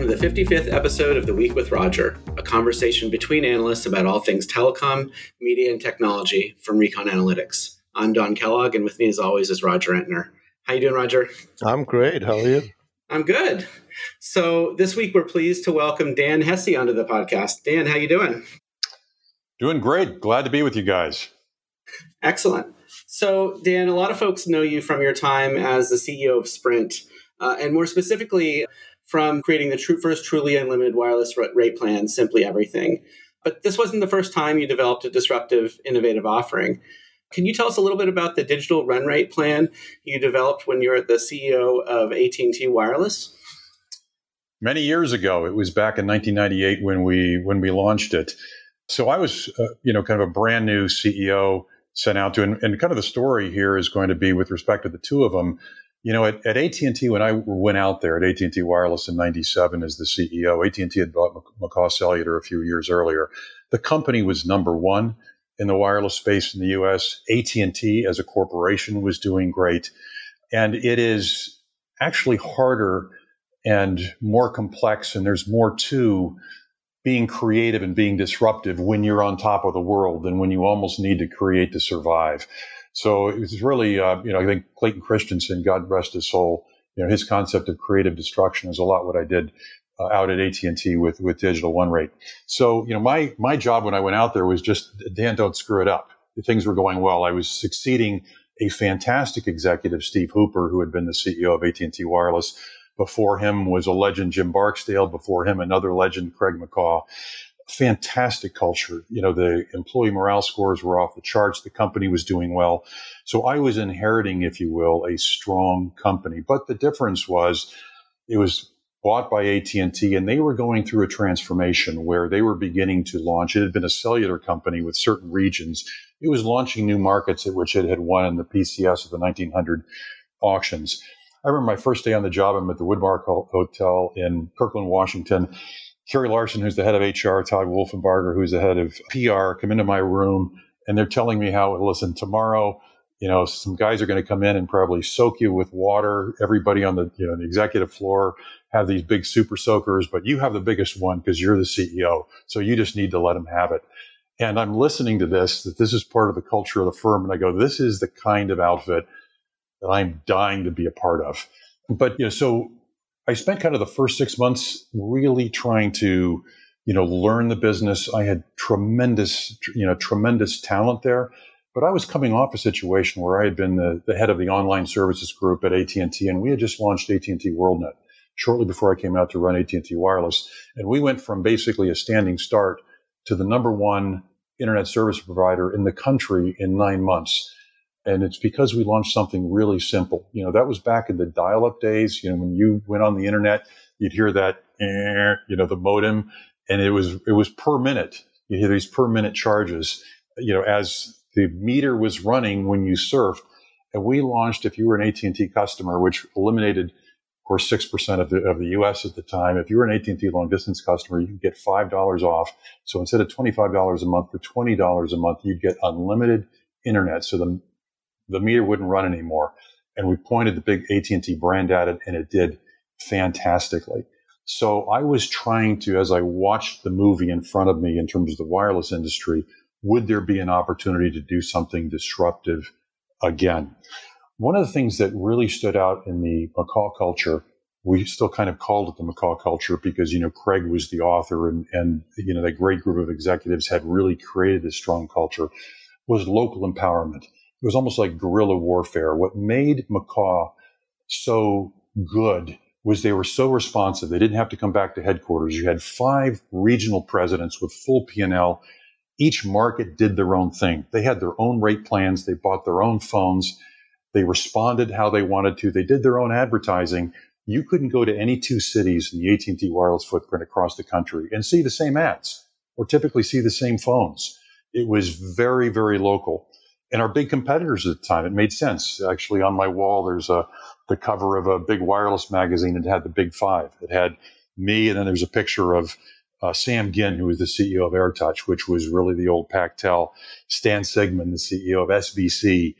welcome to the 55th episode of The Week with Roger, a conversation between analysts about all things telecom, media, and technology from Recon Analytics. I'm Don Kellogg, and with me as always is Roger Entner. How you doing, Roger? I'm great. How are you? I'm good. So this week we're pleased to welcome Dan Hesse onto the podcast. Dan, how you doing? Doing great. Glad to be with you guys. Excellent. So Dan, a lot of folks know you from your time as the CEO of Sprint, and more specifically from creating the first truly unlimited wireless rate plan, Simply Everything. But this wasn't the first time you developed a disruptive, innovative offering. Can you tell us a little bit about the digital run rate plan you developed when you were the CEO of AT&T Wireless? Many years ago, it was back in 1998 when we launched it. So I was, kind of a brand new CEO sent out to, and kind of the story here is going to be with respect to the two of them. You know, at AT&T, when I went out there at AT&T Wireless in 97 as the CEO, AT&T had bought McCaw Cellular a few years earlier. The company was number one in the wireless space in the U.S. AT&T as a corporation was doing great. And it is actually harder and more complex, and there's more to being creative and being disruptive when you're on top of the world than when you almost need to create to survive. So it was really, I think Clayton Christensen, God rest his soul, his concept of creative destruction is a lot what I did out at AT&T with Digital One Rate. So, my job when I went out there was just, Dan, don't screw it up. Things were going well. I was succeeding a fantastic executive, Steve Hooper, who had been the CEO of AT&T Wireless. Before him was a legend, Jim Barksdale. Before him, another legend, Craig McCaw. Fantastic culture. The employee morale scores were off the charts. The company was doing well. So I was inheriting, if you will, a strong company. But the difference was it was bought by AT&T, and they were going through a transformation where they were beginning to launch. It had been a cellular company with certain regions. It was launching new markets at which it had won in the PCS of the 1900 auctions. I remember my first day on the job. I'm at the Woodmark Hotel in Kirkland, Washington. Carrie Larson, who's the head of HR, Todd Wolfenbarger, who's the head of PR, come into my room, and they're telling me how, listen, tomorrow, some guys are going to come in and probably soak you with water. Everybody on the executive floor have these big super soakers, but you have the biggest one because you're the CEO. So you just need to let them have it. And I'm listening to this, that this is part of the culture of the firm. And I go, this is the kind of outfit that I'm dying to be a part of. But, so I spent kind of the first 6 months really trying to, learn the business. I had tremendous talent there. But I was coming off a situation where I had been the head of the online services group at AT&T, and we had just launched AT&T WorldNet shortly before I came out to run AT&T Wireless. And we went from basically a standing start to the number one internet service provider in the country in 9 months. And it's because we launched something really simple. That was back in the dial-up days. When you went on the internet, you'd hear that, the modem, and it was per minute. You hear these per minute charges, as the meter was running when you surfed. And we launched, if you were an AT&T customer, which eliminated, of course, 6% of the U.S. at the time. If you were an AT&T long-distance customer, you could get $5 off. So instead of $25 a month, for $20 a month, you'd get unlimited internet. So the meter wouldn't run anymore. And we pointed the big AT&T brand at it, and it did fantastically. So I was trying to, as I watched the movie in front of me in terms of the wireless industry, would there be an opportunity to do something disruptive again? One of the things that really stood out in the McCaw culture, we still kind of called it the McCaw culture because, Craig was the author and that great group of executives had really created a strong culture, was local empowerment. It was almost like guerrilla warfare. What made McCaw so good was they were so responsive. They didn't have to come back to headquarters. You had 5 regional presidents with full P&L. Each market did their own thing. They had their own rate plans. They bought their own phones. They responded how they wanted to. They did their own advertising. You couldn't go to any 2 cities in the AT&T wireless footprint across the country and see the same ads or typically see the same phones. It was very, very local. And our big competitors at the time, it made sense. Actually, on my wall, there's the cover of a big wireless magazine. It had the Big Five. It had me, and then there's a picture of Sam Ginn, who was the CEO of Airtouch, which was really the old Pactel, Stan Sigman, the CEO of SBC,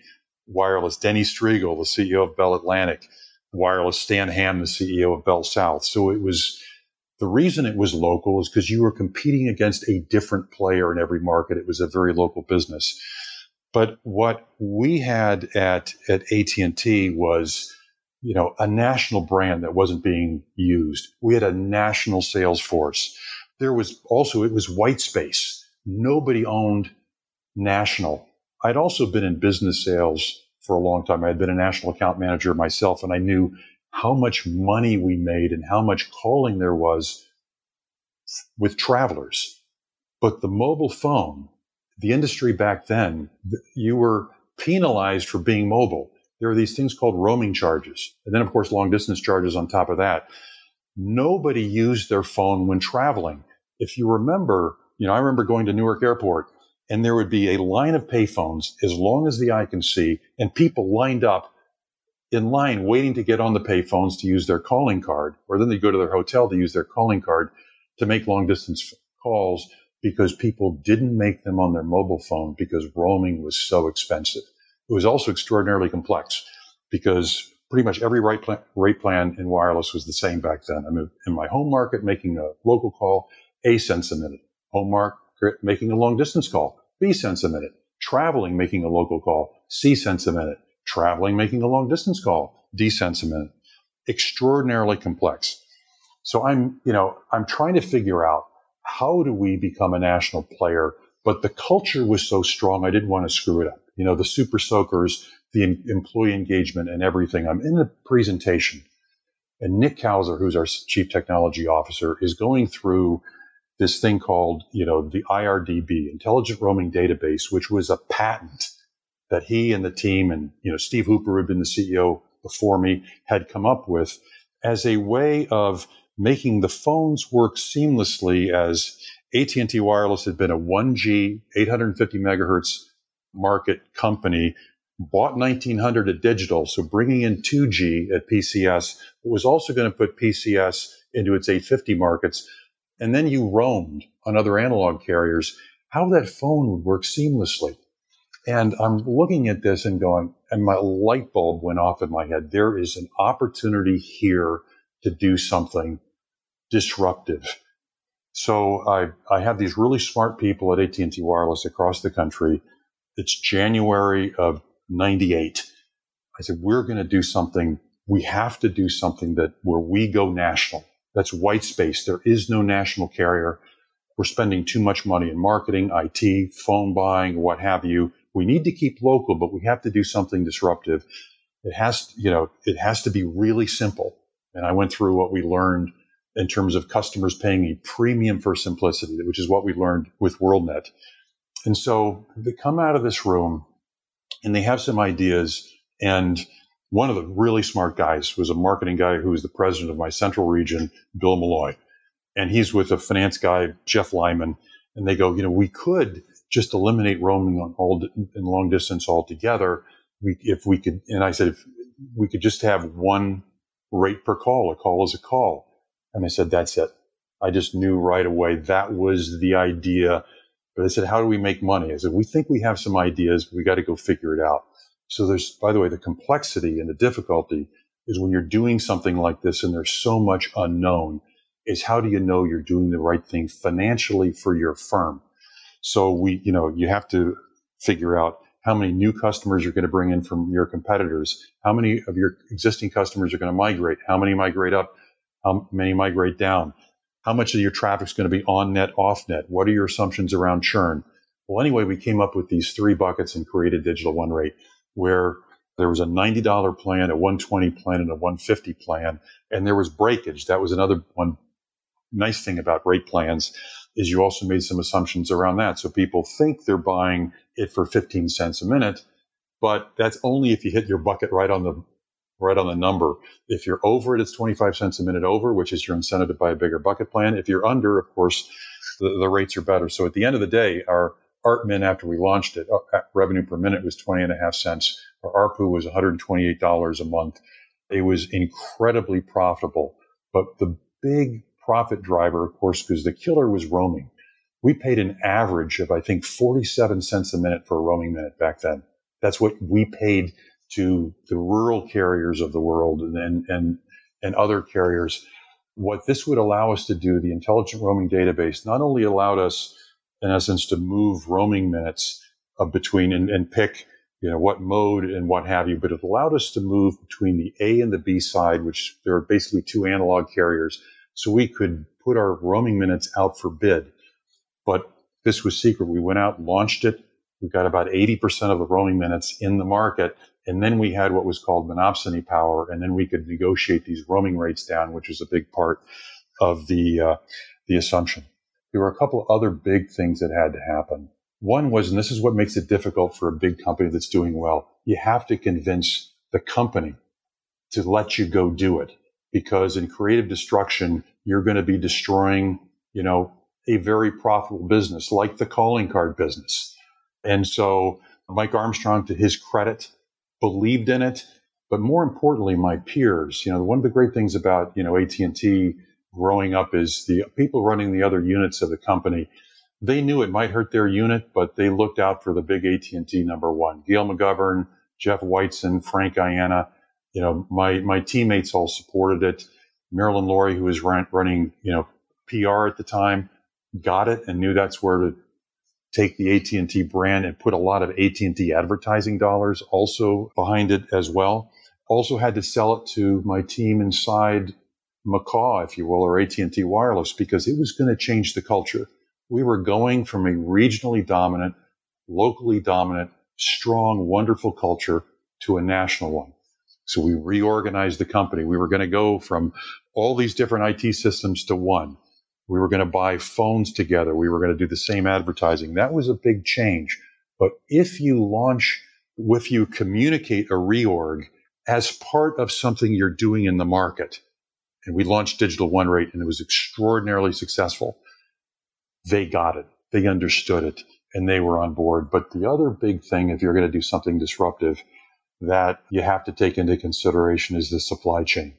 Wireless, Denny Strigl, the CEO of Bell Atlantic, Wireless, Stan Hamm, the CEO of Bell South. So it was The reason it was local is because you were competing against a different player in every market. It was a very local business. But what we had at AT&T was, you know, a national brand that wasn't being used. We had a national sales force. There was also, it was white space. Nobody owned national. I'd also been in business sales for a long time. I had been a national account manager myself, and I knew how much money we made and how much calling there was with travelers. But the mobile phone, the industry back then, you were penalized for being mobile. There are these things called roaming charges. And then, of course, long distance charges on top of that. Nobody used their phone when traveling. If you remember, you know, I remember going to Newark Airport, and there would be a line of payphones as long as the eye can see, and people lined up in line waiting to get on the payphones to use their calling card, or then they go to their hotel to use their calling card to make long distance calls because people didn't make them on their mobile phone because roaming was so expensive. It was also extraordinarily complex because pretty much every rate plan in wireless was the same back then. I mean, in my home market, making a local call, 8 cents a minute. Home market, making a long distance call, 3 cents a minute. Traveling, making a local call, 6 cents a minute. Traveling, making a long distance call, D cents a minute. Extraordinarily complex. So I'm trying to figure out how do we become a national player, but the culture was so strong, I didn't want to screw it up. You know, the super soakers, the employee engagement and everything. I'm in the presentation, and Nick Kauser, who's our chief technology officer, is going through this thing called, you know, the IRDB, Intelligent Roaming Database, which was a patent that he and the team and, you know, Steve Hooper, who had been the CEO before me, had come up with as a way of making the phones work seamlessly. As AT&T Wireless had been a 1G, 850 megahertz market company, bought 1900 at Digital, so bringing in 2G at PCS, but was also going to put PCS into its 850 markets, and then you roamed on other analog carriers, how that phone would work seamlessly. And I'm looking at this and going, and my light bulb went off in my head. There is an opportunity here to do something disruptive. So I have these really smart people at AT&T Wireless across the country. It's January of 98. I said, we're going to do something. We have to do something that where we go national. That's white space. There is no national carrier. We're spending too much money in marketing, IT, phone buying, what have you. We need to keep local, but we have to do something disruptive. It has to, you know, it has to be really simple. And I went through what we learned in terms of customers paying a premium for simplicity, which is what we learned with WorldNet. And so they come out of this room and they have some ideas. And one of the really smart guys was a marketing guy who was the president of my central region, Bill Malloy. And he's with a finance guy, Jeff Lyman. And they go, you know, we could just eliminate roaming on all in long distance altogether. If we could, and I said, if we could just have one rate per call, a call is a call. And I said, that's it. I just knew right away that was the idea. But I said, how do we make money? I said, we think we have some ideas, but we got to go figure it out. So there's, by the way, the complexity and the difficulty is when you're doing something like this and there's so much unknown, is how do you know you're doing the right thing financially for your firm? So we, you know, you have to figure out how many new customers you're going to bring in from your competitors, how many of your existing customers are going to migrate, how many migrate up, how many migrate down. How much of your traffic is going to be on net, off net? What are your assumptions around churn? Well, anyway, we came up with these three buckets and created Digital One Rate, where there was a $90 plan, a $120 plan, and a $150 plan. And there was breakage. That was another one nice thing about rate plans, is you also made some assumptions around that. So people think they're buying it for 15 cents a minute, but that's only if you hit your bucket right on the number. If you're over it, it's 25 cents a minute over, which is your incentive to buy a bigger bucket plan. If you're under, of course, the rates are better. So at the end of the day, our ARPMIN, after we launched it, revenue per minute was 20.5 cents. Our ARPU was $128 a month. It was incredibly profitable. But the big profit driver, of course, because the killer was roaming. We paid an average of, I think, 47 cents a minute for a roaming minute back then. That's what we paid to the rural carriers of the world and other carriers. What this would allow us to do, the Intelligent Roaming Database, not only allowed us, in essence, to move roaming minutes between and pick, what mode and what have you, but it allowed us to move between the A and the B side, which there are basically two analog carriers. So we could put our roaming minutes out for bid. But this was secret. We went out, launched it. We got about 80% of the roaming minutes in the market. And then we had what was called monopsony power. And then we could negotiate these roaming rates down, which is a big part of the assumption. There were a couple other big things that had to happen. One was, and this is what makes it difficult for a big company that's doing well, you have to convince the company to let you go do it. Because in creative destruction, you're going to be destroying, a very profitable business like the calling card business. And so Mike Armstrong, to his credit, believed in it. But more importantly, my peers, one of the great things about, AT&T growing up is the people running the other units of the company, they knew it might hurt their unit, but they looked out for the big AT&T number one. Gail McGovern, Jeff Whiteson, Frank Ianna, my teammates all supported it. Marilyn Laurie, who was running, PR at the time, got it and knew that's where to take the AT&T brand and put a lot of AT&T advertising dollars also behind it as well. Also had to sell it to my team inside McCaw, if you will, or AT&T Wireless, because it was going to change the culture. We were going from a regionally dominant, locally dominant, strong, wonderful culture to a national one. So we reorganized the company. We were going to go from all these different IT systems to one. We were going to buy phones together. We were going to do the same advertising. That was a big change. But if you communicate a reorg as part of something you're doing in the market, and we launched Digital One Rate, and it was extraordinarily successful, they got it. They understood it, and they were on board. But the other big thing, if you're going to do something disruptive, that you have to take into consideration is the supply chain.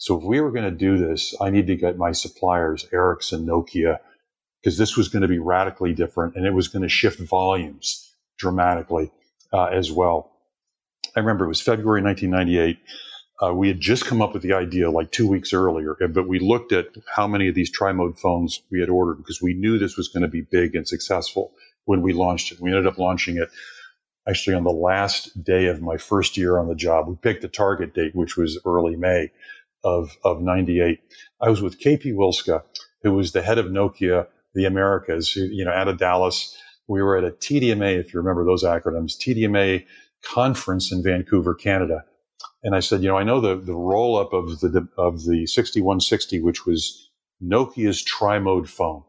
So if we were going to do this, I need to get my suppliers, Ericsson, Nokia, because this was going to be radically different, and it was going to shift volumes dramatically as well. I remember it was February 1998. We had just come up with the idea like 2 weeks earlier, but we looked at how many of these tri-mode phones we had ordered because we knew this was going to be big and successful when we launched it. We ended up launching it actually on the last day of my first year on the job. We picked the target date, which was early May of 98. I was with KP Wilska, who was the head of Nokia, the Americas, out of Dallas. We were at a TDMA, if you remember those acronyms, TDMA conference in Vancouver, Canada. And I said, I know the roll-up of the 6160, which was Nokia's tri-mode phone,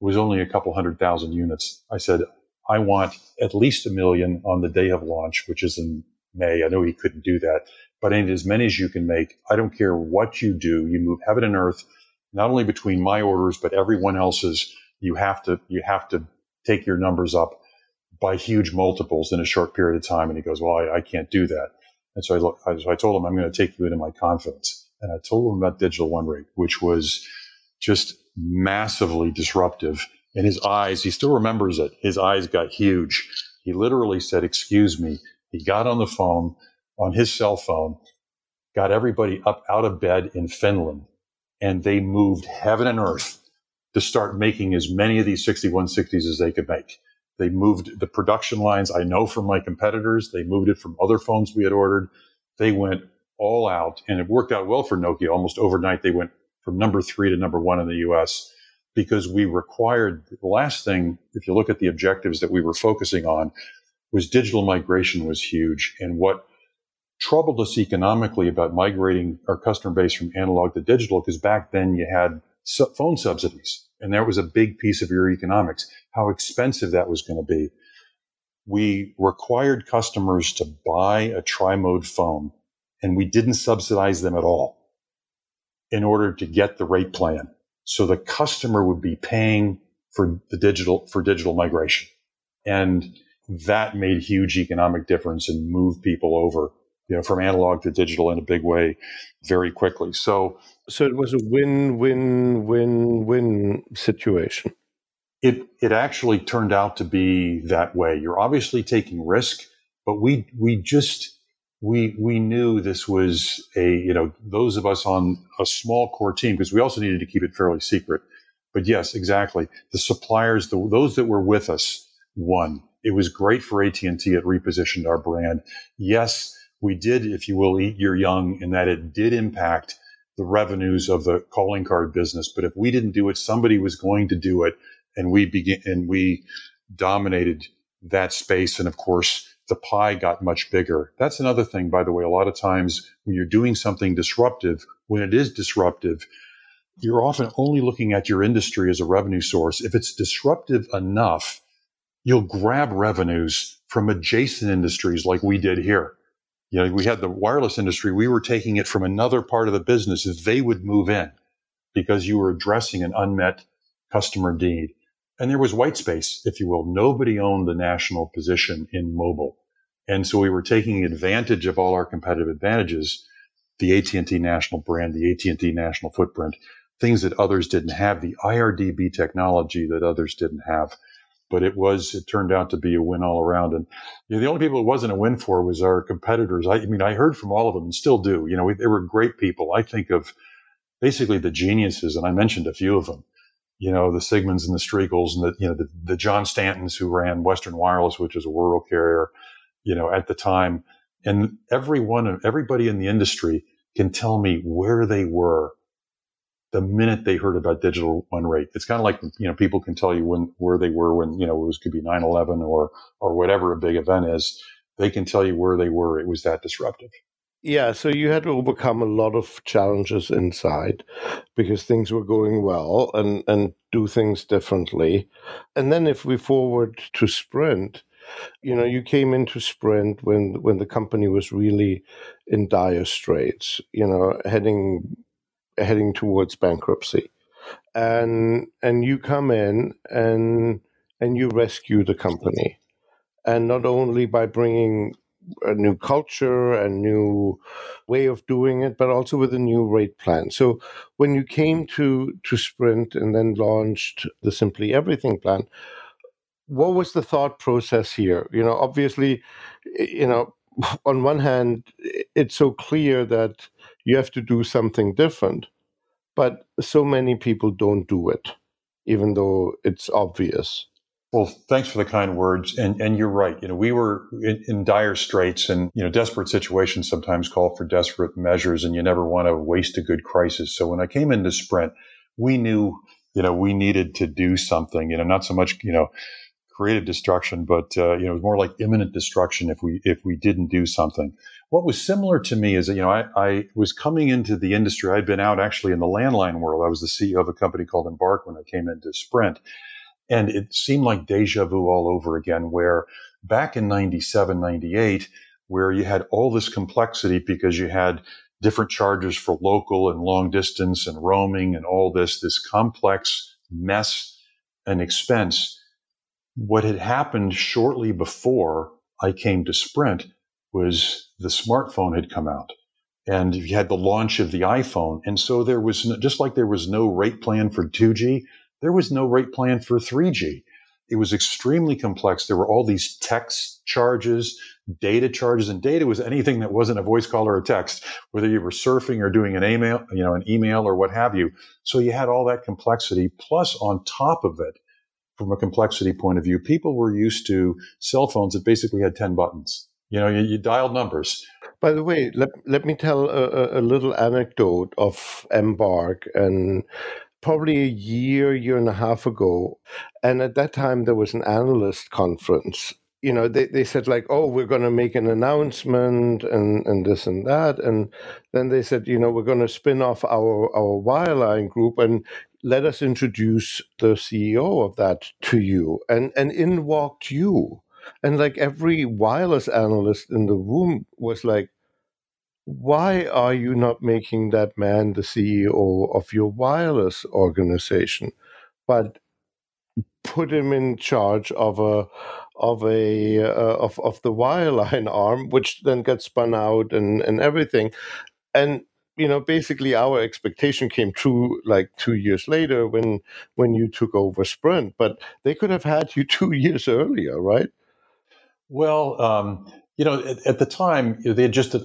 was only a couple 100,000 units. I said, I want at least 1 million on the day of launch, which is in May. I know he couldn't do that, but I need as many as you can make. I don't care what you do. You move heaven and earth, not only between my orders, but everyone else's. You have to take your numbers up by huge multiples in a short period of time. And he goes, well, I can't do that. And so I told him, I'm going to take you into my confidence. And I told him about Digital One Rate, which was just massively disruptive. And his eyes, he still remembers it. His eyes got huge. He literally said, excuse me. He got on the phone, on his cell phone, got everybody up out of bed in Finland, and they moved heaven and earth to start making as many of these 6160s as they could make. They moved the production lines, I know from my competitors. They moved it from other phones we had ordered. They went all out, and it worked out well for Nokia. Almost overnight, they went from number 3 to number 1 in the U.S. because we required, the last thing, if you look at the objectives that we were focusing on, was digital migration was huge. And what troubled us economically about migrating our customer base from analog to digital, because back then you had phone subsidies, and that was a big piece of your economics, how expensive that was going to be. We required customers to buy a tri-mode phone, and we didn't subsidize them at all in order to get the rate plan. So the customer would be paying for the digital migration. And that made huge economic difference and moved people over, from analog to digital in a big way very quickly. So it was a win-win-win-win situation. It actually turned out to be that way. You're obviously taking risk, but we just we knew this was a, those of us on a small core team, because we also needed to keep it fairly secret. But yes, exactly. The suppliers, those that were with us, won. It was great for AT&T. It repositioned our brand. Yes, we did, if you will, eat your young in that it did impact the revenues of the calling card business. But if we didn't do it, somebody was going to do it, and we dominated that space. And of course, the pie got much bigger. That's another thing, by the way. A lot of times when you're doing something disruptive, when it is disruptive, you're often only looking at your industry as a revenue source. If it's disruptive enough, you'll grab revenues from adjacent industries like we did here. We had the wireless industry. We were taking it from another part of the business if they would move in, because you were addressing an unmet customer need. And there was white space, if you will. Nobody owned the national position in mobile. And so we were taking advantage of all our competitive advantages, the AT&T national brand, the AT&T national footprint, things that others didn't have, the IRDB technology that others didn't have. But it turned out to be a win all around. And the only people it wasn't a win for was our competitors. I heard from all of them and still do. They were great people. I think of basically the geniuses, and I mentioned a few of them. The Sigmans and the Strigls and the John Stantons who ran Western Wireless, which is a rural carrier, at the time. And everybody in the industry can tell me where they were the minute they heard about Digital One Rate. It's kind of like, people can tell you where they were when, it could be 9/11 or whatever a big event is. They can tell you where they were. It was that disruptive. Yeah, so you had to overcome a lot of challenges inside because things were going well and do things differently. And then if we forward to Sprint, you came into Sprint when the company was really in dire straits, heading towards bankruptcy. And you come in and you rescue the company. And not only by bringing a new culture, a new way of doing it, but also with a new rate plan. So when you came to Sprint and then launched the Simply Everything plan, what was the thought process here? Obviously, on one hand, it's so clear that you have to do something different, but so many people don't do it, even though it's obvious. Well, thanks for the kind words. And you're right. We were in dire straits, and, desperate situations sometimes call for desperate measures, and you never want to waste a good crisis. So when I came into Sprint, we knew, we needed to do something, not so much, creative destruction, but, it was more like imminent destruction if we didn't do something. What was similar to me is that, I was coming into the industry. I'd been out actually in the landline world. I was the CEO of a company called Embark when I came into Sprint. And it seemed like deja vu all over again, where back in 97, 98, where you had all this complexity because you had different charges for local and long distance and roaming and all this complex mess and expense. What had happened shortly before I came to Sprint was the smartphone had come out, and you had the launch of the iPhone. And so there was just like there was no rate plan for 2G, there was no rate plan for 3G. It was extremely complex. There were all these text charges, and data was anything that wasn't a voice call or a text, whether you were surfing or doing an email or what have you. So you had all that complexity. Plus, on top of it, from a complexity point of view, people were used to cell phones that basically had 10 buttons. You dialed numbers. By the way, let me tell a little anecdote of Embark and probably a year and a half ago. And at that time, there was an analyst conference. They said like, oh, we're going to make an announcement and this and that. And then they said, we're going to spin off our wireline group and let us introduce the CEO of that to you. And in walked you. And like every wireless analyst in the room was like, why are you not making that man the CEO of your wireless organization, but put him in charge of the wireline arm, which then gets spun out and everything. And basically our expectation came true like 2 years later when you took over Sprint, but they could have had you 2 years earlier, right? Well, You know, at the time, they had just,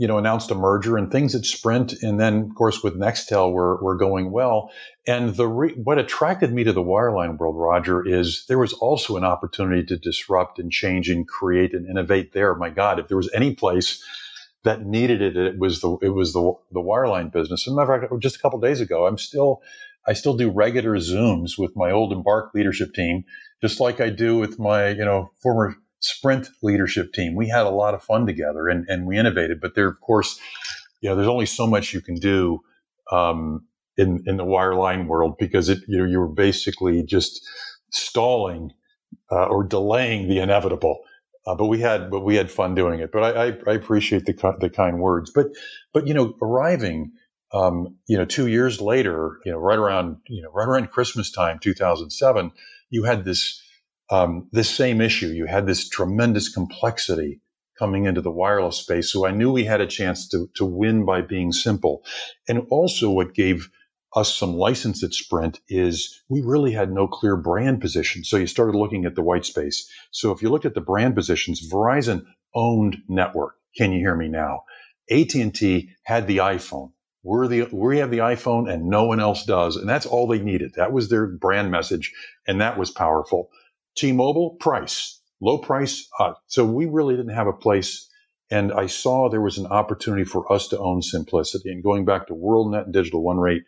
announced a merger, and things at Sprint and then, of course, with Nextel were going well. And what attracted me to the wireline world, Roger, is there was also an opportunity to disrupt and change and create and innovate there. My God, if there was any place that needed it, it was the wireline business. As a matter of fact, just a couple of days ago, I still do regular Zooms with my old Embark leadership team, just like I do with my, former Sprint leadership team. We had a lot of fun together and we innovated, but there, of course, there's only so much you can do in the wireline world, because you were basically just stalling or delaying the inevitable. But we had fun doing it. But I appreciate the kind words. But arriving 2 years later, right around Christmas time, 2007, you had this. This same issue. You had this tremendous complexity coming into the wireless space. So I knew we had a chance to win by being simple. And also what gave us some license at Sprint is we really had no clear brand position. So you started looking at the white space. So if you looked at the brand positions, Verizon owned network. Can you hear me now? AT&T had the iPhone. We have the iPhone and no one else does. And that's all they needed. That was their brand message. And that was powerful. T-Mobile, price, low price. So we really didn't have a place. And I saw there was an opportunity for us to own simplicity. And going back to WorldNet and Digital One Rate,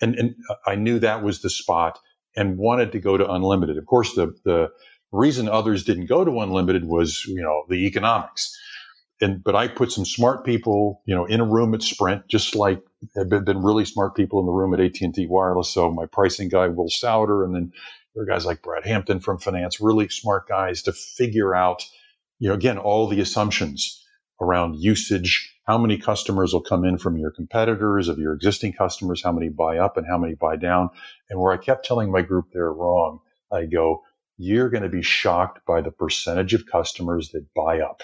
and I knew that was the spot and wanted to go to unlimited. Of course, the reason others didn't go to unlimited was, the economics. But I put some smart people, in a room at Sprint, just like had been really smart people in the room at AT&T Wireless. So my pricing guy, Will Souter, and then there are guys like Brad Hampton from finance, really smart guys to figure out, again, all the assumptions around usage, how many customers will come in from your competitors, of your existing customers, how many buy up and how many buy down. And where I kept telling my group they're wrong, I go, you're going to be shocked by the percentage of customers that buy up.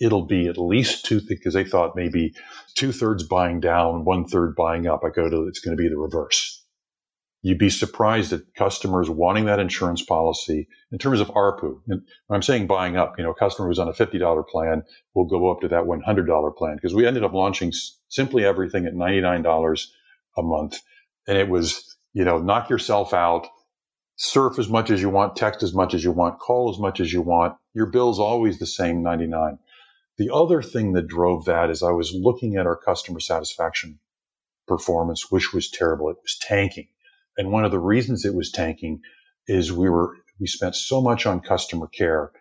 It'll be at least because they thought maybe 2/3 buying down, 1/3 buying up. I go to, it's going to be the reverse. You'd be surprised at customers wanting that insurance policy in terms of ARPU. And I'm saying buying up, a customer who's on a $50 plan will go up to that $100 plan, because we ended up launching Simply Everything at $99 a month. And it was, knock yourself out, surf as much as you want, text as much as you want, call as much as you want. Your bill's always the same, $99. The other thing that drove that is I was looking at our customer satisfaction performance, which was terrible. It was tanking. And one of the reasons it was tanking is we spent so much on customer care.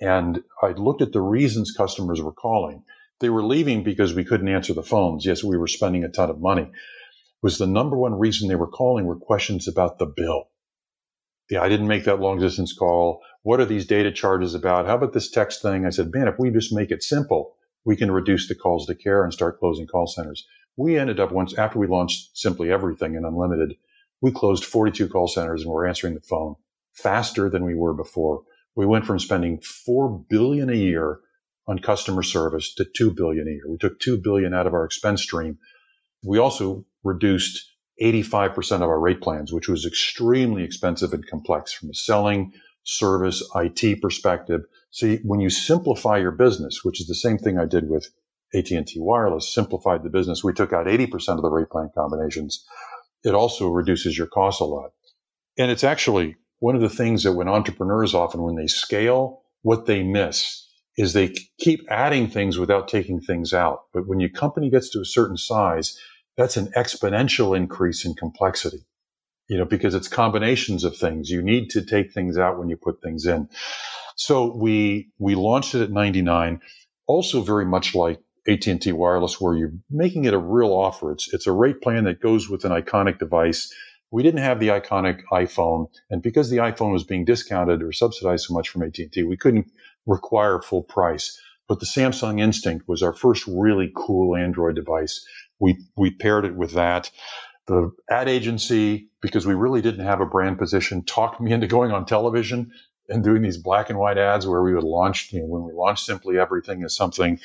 And I looked at the reasons customers were calling. They were leaving because we couldn't answer the phones. Yes, we were spending a ton of money. Was the number one reason they were calling were questions about the bill. Yeah, I didn't make that long distance call. What are these data charges about? How about this text thing? I said, man, if we just make it simple, we can reduce the calls to care and start closing call centers. We ended up once, after we launched Simply Everything and Unlimited, we closed 42 call centers and we're answering the phone faster than we were before. We went from spending $4 billion a year on customer service to $2 billion a year. We took $2 billion out of our expense stream. We also reduced 85% of our rate plans, which was extremely expensive and complex from a selling, service, IT perspective. So when you simplify your business, which is the same thing I did with AT&T Wireless, simplified the business, we took out 80% of the rate plan combinations. It also reduces your costs a lot. And it's actually one of the things that when entrepreneurs often, when they scale, what they miss is they keep adding things without taking things out. But when your company gets to a certain size, that's an exponential increase in complexity, because it's combinations of things. You need to take things out when you put things in. So we launched it at $99, also very much like AT&T Wireless, where you're making it a real offer. It's a rate plan that goes with an iconic device. We didn't have the iconic iPhone, and because the iPhone was being discounted or subsidized so much from AT&T, we couldn't require full price. But the Samsung Instinct was our first really cool Android device. We paired it with that. The ad agency, because we really didn't have a brand position, talked me into going on television and doing these black and white ads where we would launch, when we launched Simply Everything as something.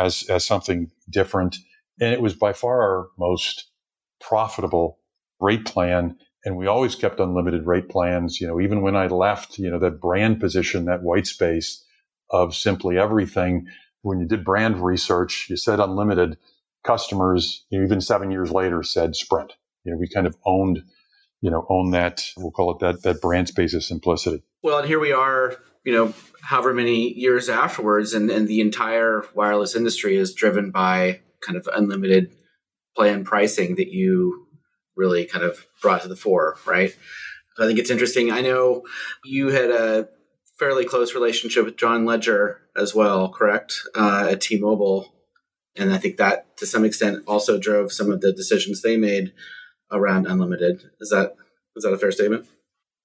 As something different. And it was by far our most profitable rate plan. And we always kept unlimited rate plans. Even when I left, that brand position, that white space, of Simply Everything, when you did brand research, you said unlimited. Customers, even 7 years later, said Sprint. We kind of owned that, we'll call it that brand space of simplicity. Well, and here we are, however many years afterwards, and the entire wireless industry is driven by kind of unlimited plan pricing that you really kind of brought to the fore, right? I think it's interesting. I know you had a fairly close relationship with John Legere as well, correct? At T-Mobile. And I think that, to some extent, also drove some of the decisions they made around unlimited. Is that a fair statement?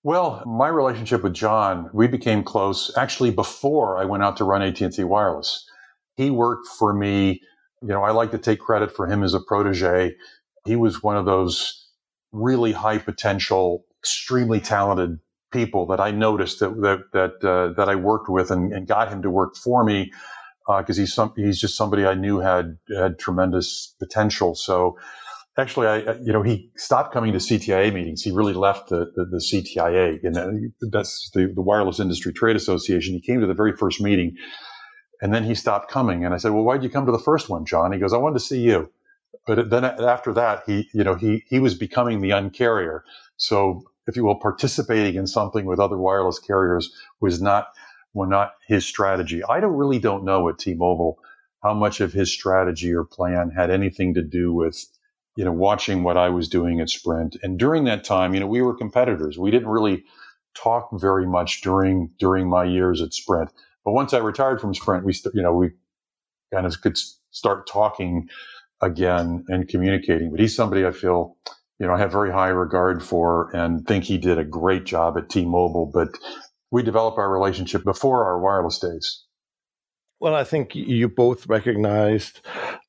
Well, my relationship with John, we became close actually before I went out to run AT&T Wireless. He worked for me. I like to take credit for him as a protege. He was one of those really high potential, extremely talented people that I noticed that I worked with and got him to work for me. Because he's just somebody I knew had tremendous potential. So actually, he stopped coming to CTIA meetings. He really left the CTIA, and that's the Wireless Industry Trade Association. He came to the very first meeting, and then he stopped coming. And I said, "Well, why did you come to the first one, John?" He goes, "I wanted to see you." But then after that, he was becoming the Un-carrier. So, if you will, participating in something with other wireless carriers was not his strategy. I really don't know at T-Mobile how much of his strategy or plan had anything to do with, watching what I was doing at Sprint. And during that time, we were competitors. We didn't really talk very much during my years at Sprint. But once I retired from Sprint, we kind of could start talking again and communicating. But he's somebody I feel, I have very high regard for and think he did a great job at T-Mobile, but we developed our relationship before our wireless days. Well, I think you both recognized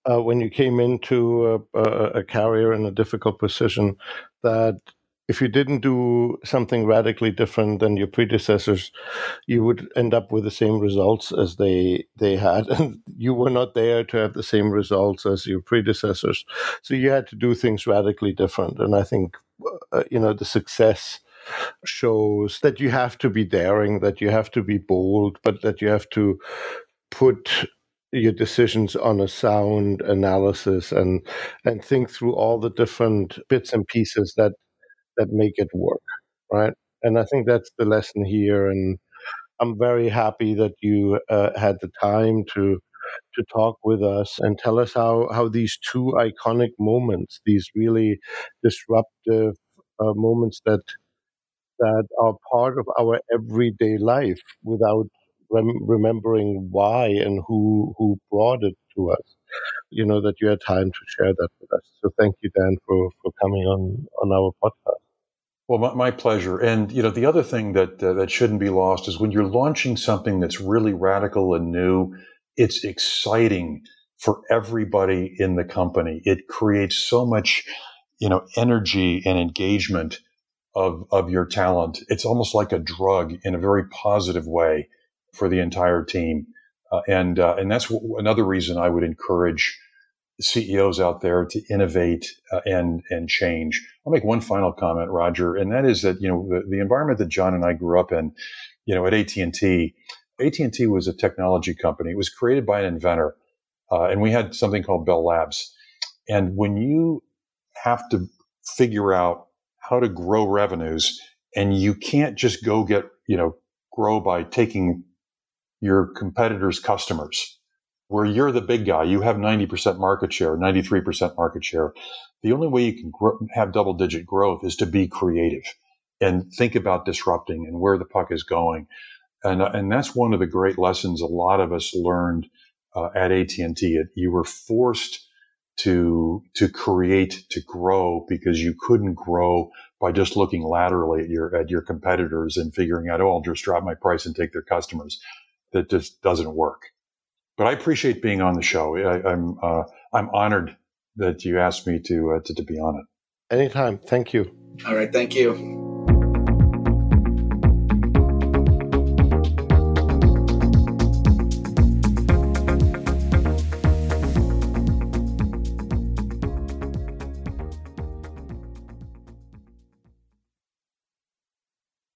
when you came into a carrier in a difficult position that if you didn't do something radically different than your predecessors, you would end up with the same results as they had. And you were not there to have the same results as your predecessors. So you had to do things radically different. And I think, the success shows that you have to be daring, that you have to be bold, but that you have to put your decisions on a sound analysis and think through all the different bits and pieces that make it work, right? And I think that's the lesson here. And I'm very happy that you had the time to talk with us and tell us how these two iconic moments, these really disruptive moments that are part of our everyday life without remembering why and who brought it to us, that you had time to share that with us. So thank you, Dan, for coming on our podcast. Well, my pleasure. And, the other thing that shouldn't be lost is when you're launching something that's really radical and new, it's exciting for everybody in the company. It creates so much, energy and engagement of your talent. It's almost like a drug in a very positive way for the entire team. And that's another reason I would encourage CEOs out there to innovate and change. I'll make one final comment, Roger, and that is that, the environment that John and I grew up in, at AT&T was a technology company. It was created by an inventor, and we had something called Bell Labs. And when you have to figure out how to grow revenues, and you can't just go get, grow by taking your competitors' customers, where you're the big guy, you have 90% market share, 93% market share. The only way you can have double-digit growth is to be creative and think about disrupting and where the puck is going. And that's one of the great lessons a lot of us learned at AT&T. You were forced to create, to grow, because you couldn't grow by just looking laterally at your competitors and figuring out, I'll just drop my price and take their customers. That just doesn't work. But I appreciate being on the show. I'm honored that you asked me to be on it. Anytime. Thank you. All right. Thank you.